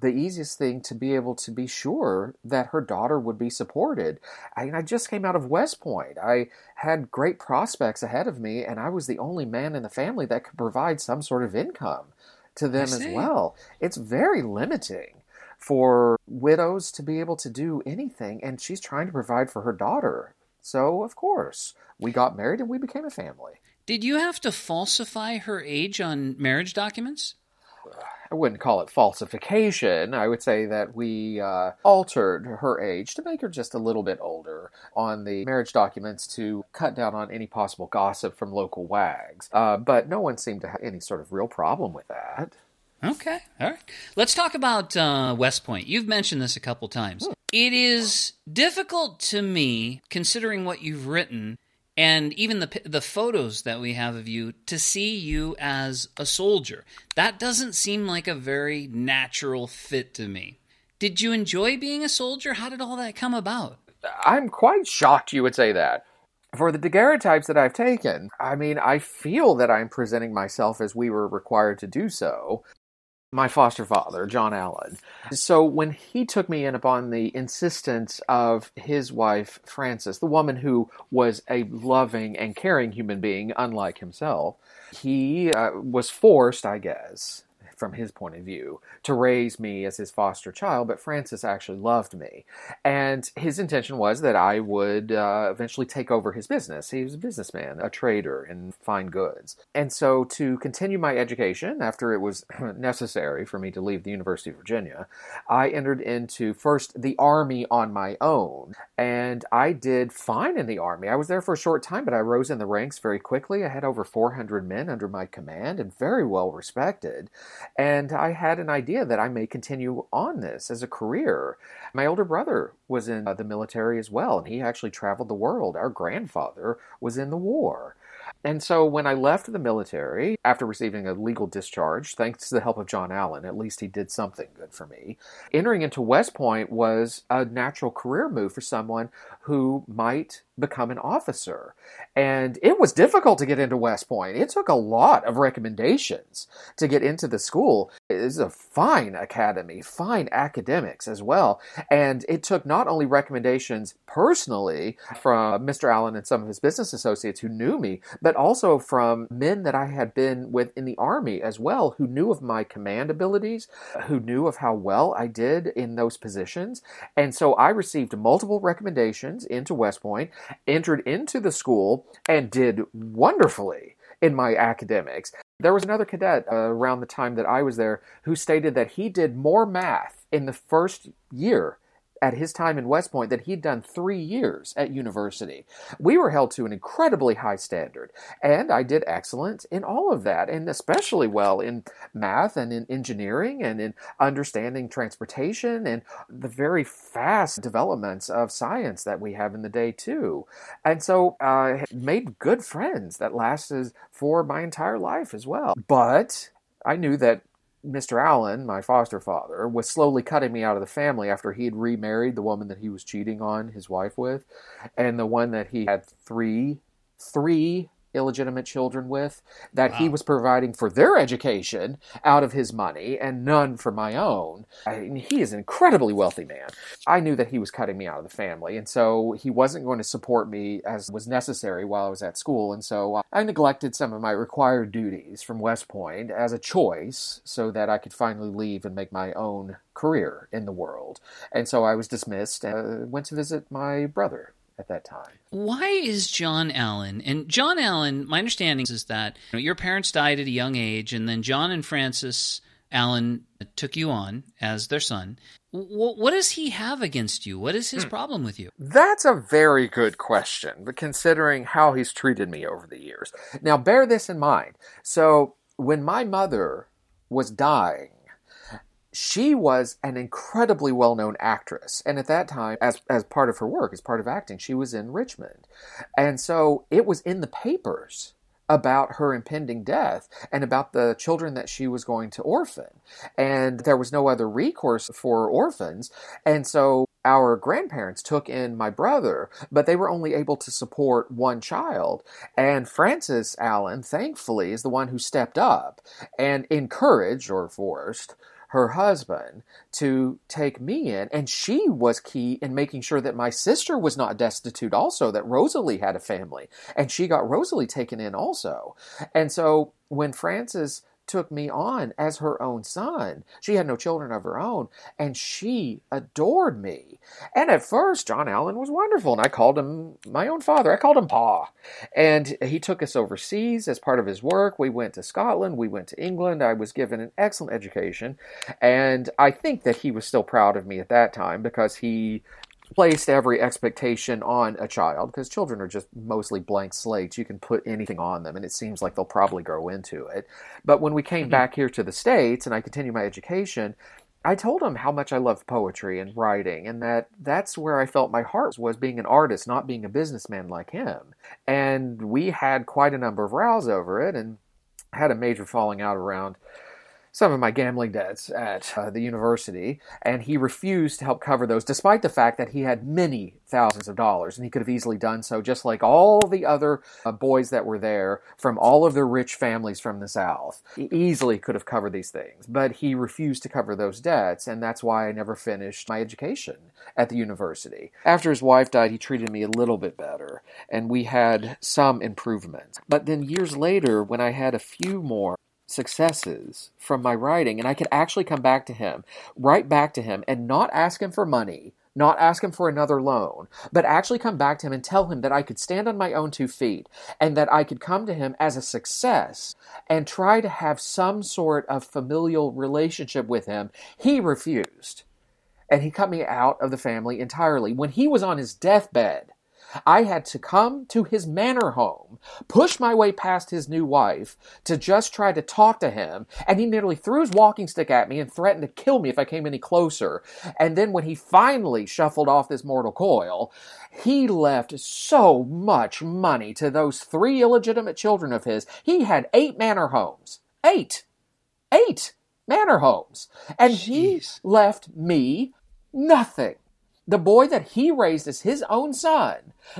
the easiest thing to be able to be sure that her daughter would be supported. I just came out of West Point. I had great prospects ahead of me, and I was the only man in the family that could provide some sort of income to them as well. It's very limiting for widows to be able to do anything, and she's trying to provide for her daughter. So, of course, we got married and we became a family. Did you have to falsify her age on marriage documents? I wouldn't call it falsification. I would say that we altered her age to make her just a little bit older on the marriage documents to cut down on any possible gossip from local wags. But no one seemed to have any sort of real problem with that. Okay. All right. Let's talk about West Point. You've mentioned this a couple times. It is difficult to me, considering what you've written, and even the photos that we have of you, to see you as a soldier. That doesn't seem like a very natural fit to me. Did you enjoy being a soldier? How did all that come about? I'm quite shocked you would say that. For the daguerreotypes that I've taken, I mean, I feel that I'm presenting myself as we were required to do so. My foster father, John Allan. So when he took me in upon the insistence of his wife, Frances, the woman who was a loving and caring human being, unlike himself, he was forced, I guess, from his point of view, to raise me as his foster child. But Frances actually loved me. And his intention was that I would eventually take over his business. He was a businessman, a trader in fine goods. And so to continue my education, after it was necessary for me to leave the University of Virginia, I entered into first the Army on my own. And I did fine in the Army. I was there for a short time, but I rose in the ranks very quickly. I had over 400 men under my command and very well respected. And I had an idea that I may continue on this as a career. My older brother was in the military as well, and he actually traveled the world. Our grandfather was in the war. And so when I left the military, after receiving a legal discharge, thanks to the help of John Allan, at least he did something good for me, entering into West Point was a natural career move for someone who might become an officer. And it was difficult to get into West Point. It took a lot of recommendations to get into the school. It is a fine academy, fine academics as well. And it took not only recommendations personally from Mr. Allan and some of his business associates who knew me, but also from men that I had been with in the Army as well, who knew of my command abilities, who knew of how well I did in those positions. And so I received multiple recommendations into West Point, entered into the school, and did wonderfully in my academics. There was another cadet around the time that I was there who stated that he did more math in the first year at his time in West Point than he'd done 3 years at university. We were held to an incredibly high standard, and I did excellent in all of that, and especially well in math and in engineering and in understanding transportation and the very fast developments of science that we have in the day, too. And so I made good friends that lasted for my entire life as well. But I knew that Mr. Allan, my foster father, was slowly cutting me out of the family after he had remarried the woman that he was cheating on his wife with, and the one that he had three illegitimate children with, that Wow. He was providing for their education out of his money and none for my own. I mean, he is an incredibly wealthy man. I knew that he was cutting me out of the family, and so he wasn't going to support me as was necessary while I was at school, and so I neglected some of my required duties from West Point as a choice so that I could finally leave and make my own career in the world. And so I was dismissed and went to visit my brother at that time. Why is John Allan? And John Allan, my understanding is that your parents died at a young age, and then John and Frances Allan took you on as their son. What does he have against you? What is his problem with you? That's a very good question, but considering how he's treated me over the years. Now, bear this in mind. So when my mother was dying, she was an incredibly well-known actress. And at that time, as part of her work, as part of acting, she was in Richmond. And so it was in the papers about her impending death and about the children that she was going to orphan. And there was no other recourse for orphans. And so our grandparents took in my brother, but they were only able to support one child. And Frances Allan, thankfully, is the one who stepped up and encouraged or forced her husband to take me in, and she was key in making sure that my sister was not destitute also, that Rosalie had a family, and she got Rosalie taken in also. And so when Frances took me on as her own son, she had no children of her own, and she adored me. And at first, John Allan was wonderful, and I called him my own father. I called him Pa. And he took us overseas as part of his work. We went to Scotland. We went to England. I was given an excellent education, and I think that he was still proud of me at that time because he placed every expectation on a child, because children are just mostly blank slates. You can put anything on them, and it seems like they'll probably grow into it. But when we came back here to the States and I continued my education, I told him how much I loved poetry and writing, and that's where I felt my heart was, being an artist, not being a businessman like him. And we had quite a number of rows over it and had a major falling out around some of my gambling debts at the university, and he refused to help cover those, despite the fact that he had many thousands of dollars, and he could have easily done so, just like all the other boys that were there from all of their rich families from the South. He easily could have covered these things, but he refused to cover those debts, and that's why I never finished my education at the university. After his wife died, he treated me a little bit better, and we had some improvements. But then years later, when I had a few more successes from my writing, and I could actually come back to him, right back to him, and not ask him for money, not ask him for another loan, but actually come back to him and tell him that I could stand on my own 2 feet and that I could come to him as a success and try to have some sort of familial relationship with him. He refused, and he cut me out of the family entirely. When he was on his deathbed, I had to come to his manor home, push my way past his new wife to just try to talk to him, and he nearly threw his walking stick at me and threatened to kill me if I came any closer. And then when he finally shuffled off this mortal coil, he left so much money to those 3 illegitimate children of his. He had 8 manor homes. 8 manor homes. And Jeez. He left me nothing. the boy that he raised as his own son,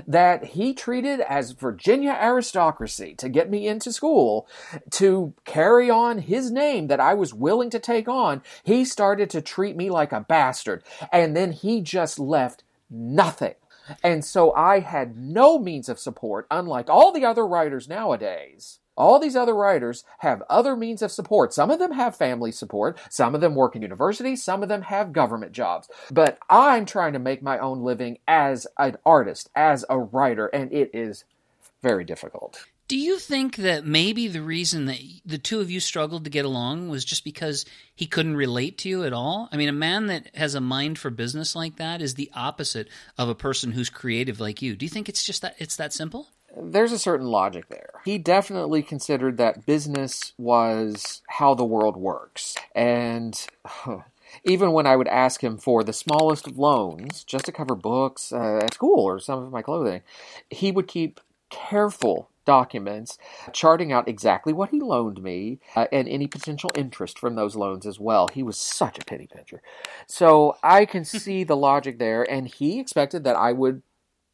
that he treated as Virginia aristocracy to get me into school, to carry on his name that I was willing to take on, he started to treat me like a bastard. And then he just left nothing. And so I had no means of support, unlike all the other writers nowadays. All these other writers have other means of support. Some of them have family support. Some of them work in universities. Some of them have government jobs. But I'm trying to make my own living as an artist, as a writer, and it is very difficult. Do you think that maybe the reason that the two of you struggled to get along was just because he couldn't relate to you at all? I mean, a man that has a mind for business like that is the opposite of a person who's creative like you. Do you think it's just that it's that simple? There's a certain logic there. He definitely considered that business was how the world works. And even when I would ask him for the smallest of loans, just to cover books at school or some of my clothing, he would keep careful documents charting out exactly what he loaned me and any potential interest from those loans as well. He was such a penny pincher. So I can see the logic there, and he expected that I would,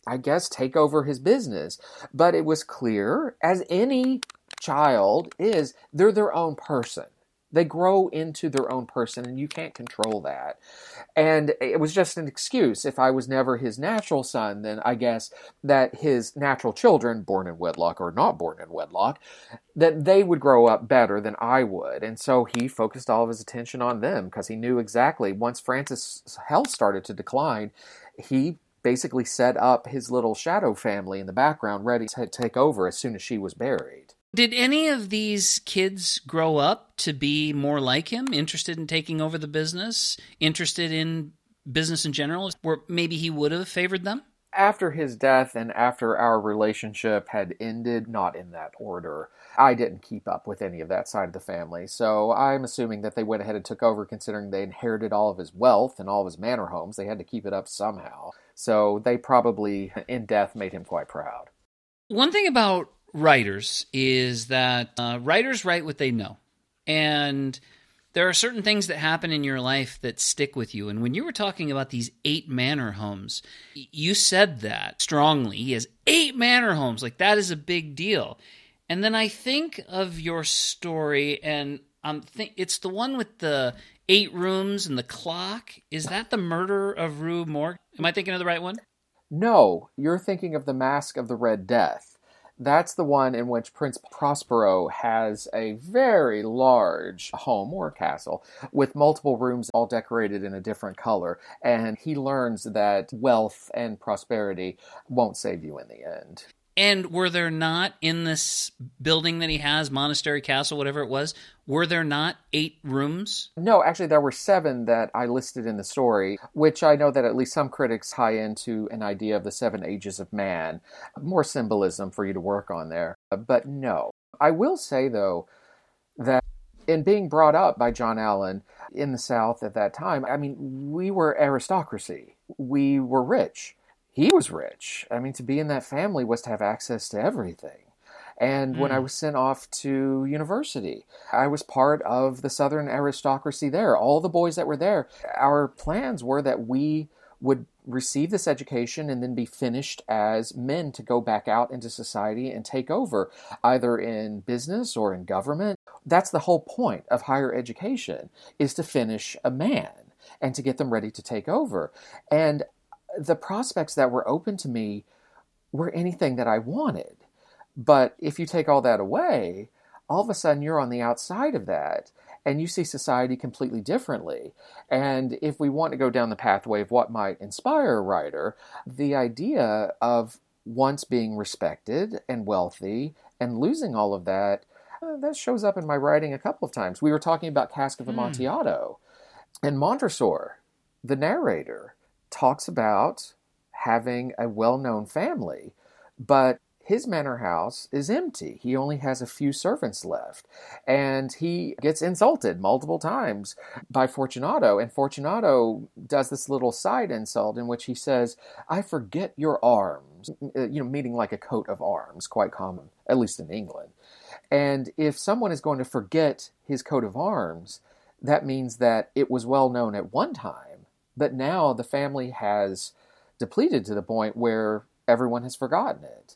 I guess, take over his business. But it was clear, as any child is, they're their own person. They grow into their own person, and you can't control that. And it was just an excuse. If I was never his natural son, then I guess that his natural children, born in wedlock or not born in wedlock, that they would grow up better than I would. And so he focused all of his attention on them, because he knew exactly once Frances' health started to decline, he basically set up his little shadow family in the background ready to take over as soon as she was buried. Did any of these kids grow up to be more like him, interested in taking over the business, interested in business in general, where maybe he would have favored them? After his death and after our relationship had ended, not in that order. I didn't keep up with any of that side of the family, so I'm assuming that they went ahead and took over, considering they inherited all of his wealth and all of his manor homes. They had to keep it up somehow. So they probably, in death, made him quite proud. One thing about writers is that writers write what they know. And there are certain things that happen in your life that stick with you. And when you were talking about these 8 manor homes, you said that strongly. He has 8 manor homes. Like, that is a big deal. And then I think of your story, and it's the one with the 8 rooms and the clock. Is that The Murder of Rue Morgue? Am I thinking of the right one? No, you're thinking of The Mask of the Red Death. That's the one in which Prince Prospero has a very large home or castle with multiple rooms all decorated in a different color. And he learns that wealth and prosperity won't save you in the end. And were there not, in this building that he has, monastery, castle, whatever it was, were there not 8 rooms? No, actually there were 7 that I listed in the story, which I know that at least some critics tie into an idea of the 7 ages of man. More symbolism for you to work on there. But no. I will say, though, that in being brought up by John Allan in the South at that time, I mean, we were aristocracy. We were rich. He was rich. I mean, to be in that family was to have access to everything. And when I was sent off to university, I was part of the Southern aristocracy there. All the boys that were there, our plans were that we would receive this education and then be finished as men to go back out into society and take over, either in business or in government. That's the whole point of higher education, is to finish a man and to get them ready to take over. And the prospects that were open to me were anything that I wanted. But if you take all that away, all of a sudden you're on the outside of that, and you see society completely differently. And if we want to go down the pathway of what might inspire a writer, the idea of once being respected and wealthy and losing all of that, that shows up in my writing a couple of times. We were talking about Cask of Amontillado, and Montresor, the narrator, talks about having a well-known family, but his manor house is empty. He only has a few servants left, and he gets insulted multiple times by Fortunato, and Fortunato does this little side insult in which he says, "I forget your arms," meaning like a coat of arms, quite common, at least in England. And if someone is going to forget his coat of arms, that means that it was well known at one time, But now the family has depleted to the point where everyone has forgotten it.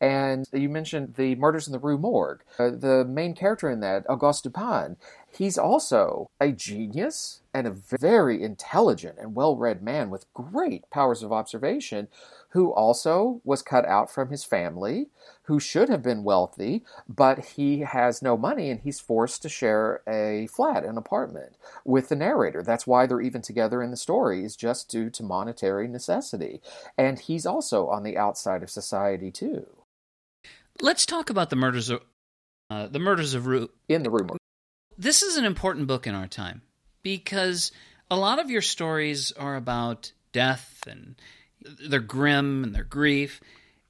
And you mentioned The Murders in the Rue Morgue. The main character in that, Auguste Dupin, he's also a genius and a very intelligent and well-read man with great powers of observation, who also was cut out from his family, who should have been wealthy, but he has no money and he's forced to share a flat, an apartment, with the narrator. That's why they're even together in the story, is just due to monetary necessity. And he's also on the outside of society, too. Let's talk about the murders of Rue Morgue. This is an important book in our time because a lot of your stories are about death and their grim and their grief,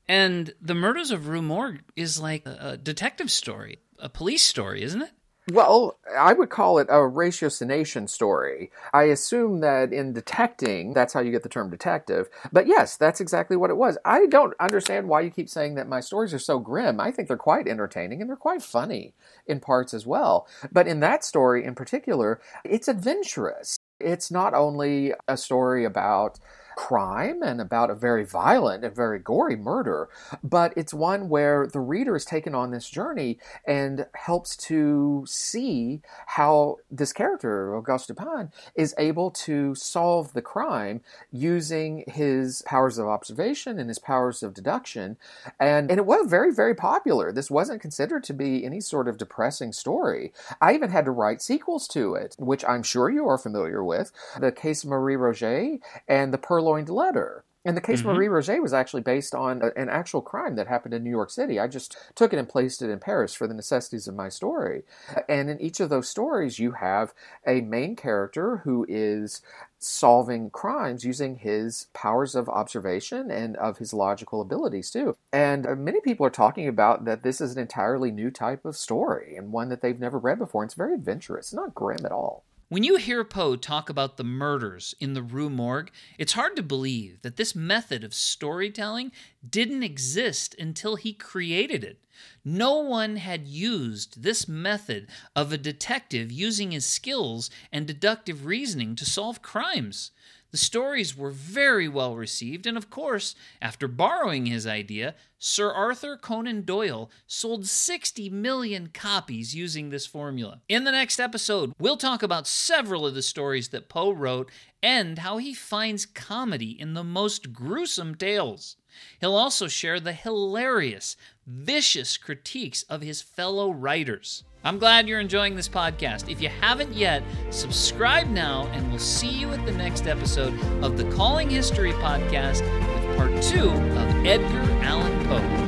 and The Murders of Rue Morgue is like a detective story, a police story, isn't it? Well, I would call it a ratiocination story. I assume that in detecting, that's how you get the term detective. But yes, that's exactly what it was. I don't understand why you keep saying that my stories are so grim. I think they're quite entertaining and they're quite funny in parts as well. But in that story in particular, it's adventurous. It's not only a story about crime and about a very violent and very gory murder, but it's one where the reader is taken on this journey and helps to see how this character, Auguste Dupin, is able to solve the crime using his powers of observation and his powers of deduction. And it was very, very popular. This wasn't considered to be any sort of depressing story. I even had to write sequels to it, which I'm sure you are familiar with, the Case Marie Roget and the Purloined Letter. And the Case Marie Roget was actually based on an actual crime that happened in New York City. I just took it and placed it in Paris for the necessities of my story. And in each of those stories, you have a main character who is solving crimes using his powers of observation and of his logical abilities, too. And many people are talking about that this is an entirely new type of story and one that they've never read before. And it's very adventurous. It's not grim at all. When you hear Poe talk about the murders in the Rue Morgue, it's hard to believe that this method of storytelling didn't exist until he created it. No one had used this method of a detective using his skills and deductive reasoning to solve crimes. The stories were very well received, and of course, after borrowing his idea, Sir Arthur Conan Doyle sold 60 million copies using this formula. In the next episode, we'll talk about several of the stories that Poe wrote and how he finds comedy in the most gruesome tales. He'll also share the hilarious, vicious critiques of his fellow writers. I'm glad you're enjoying this podcast. If you haven't yet, subscribe now, and we'll see you at the next episode of the Calling History Podcast with part 2 of Edgar Allan Poe.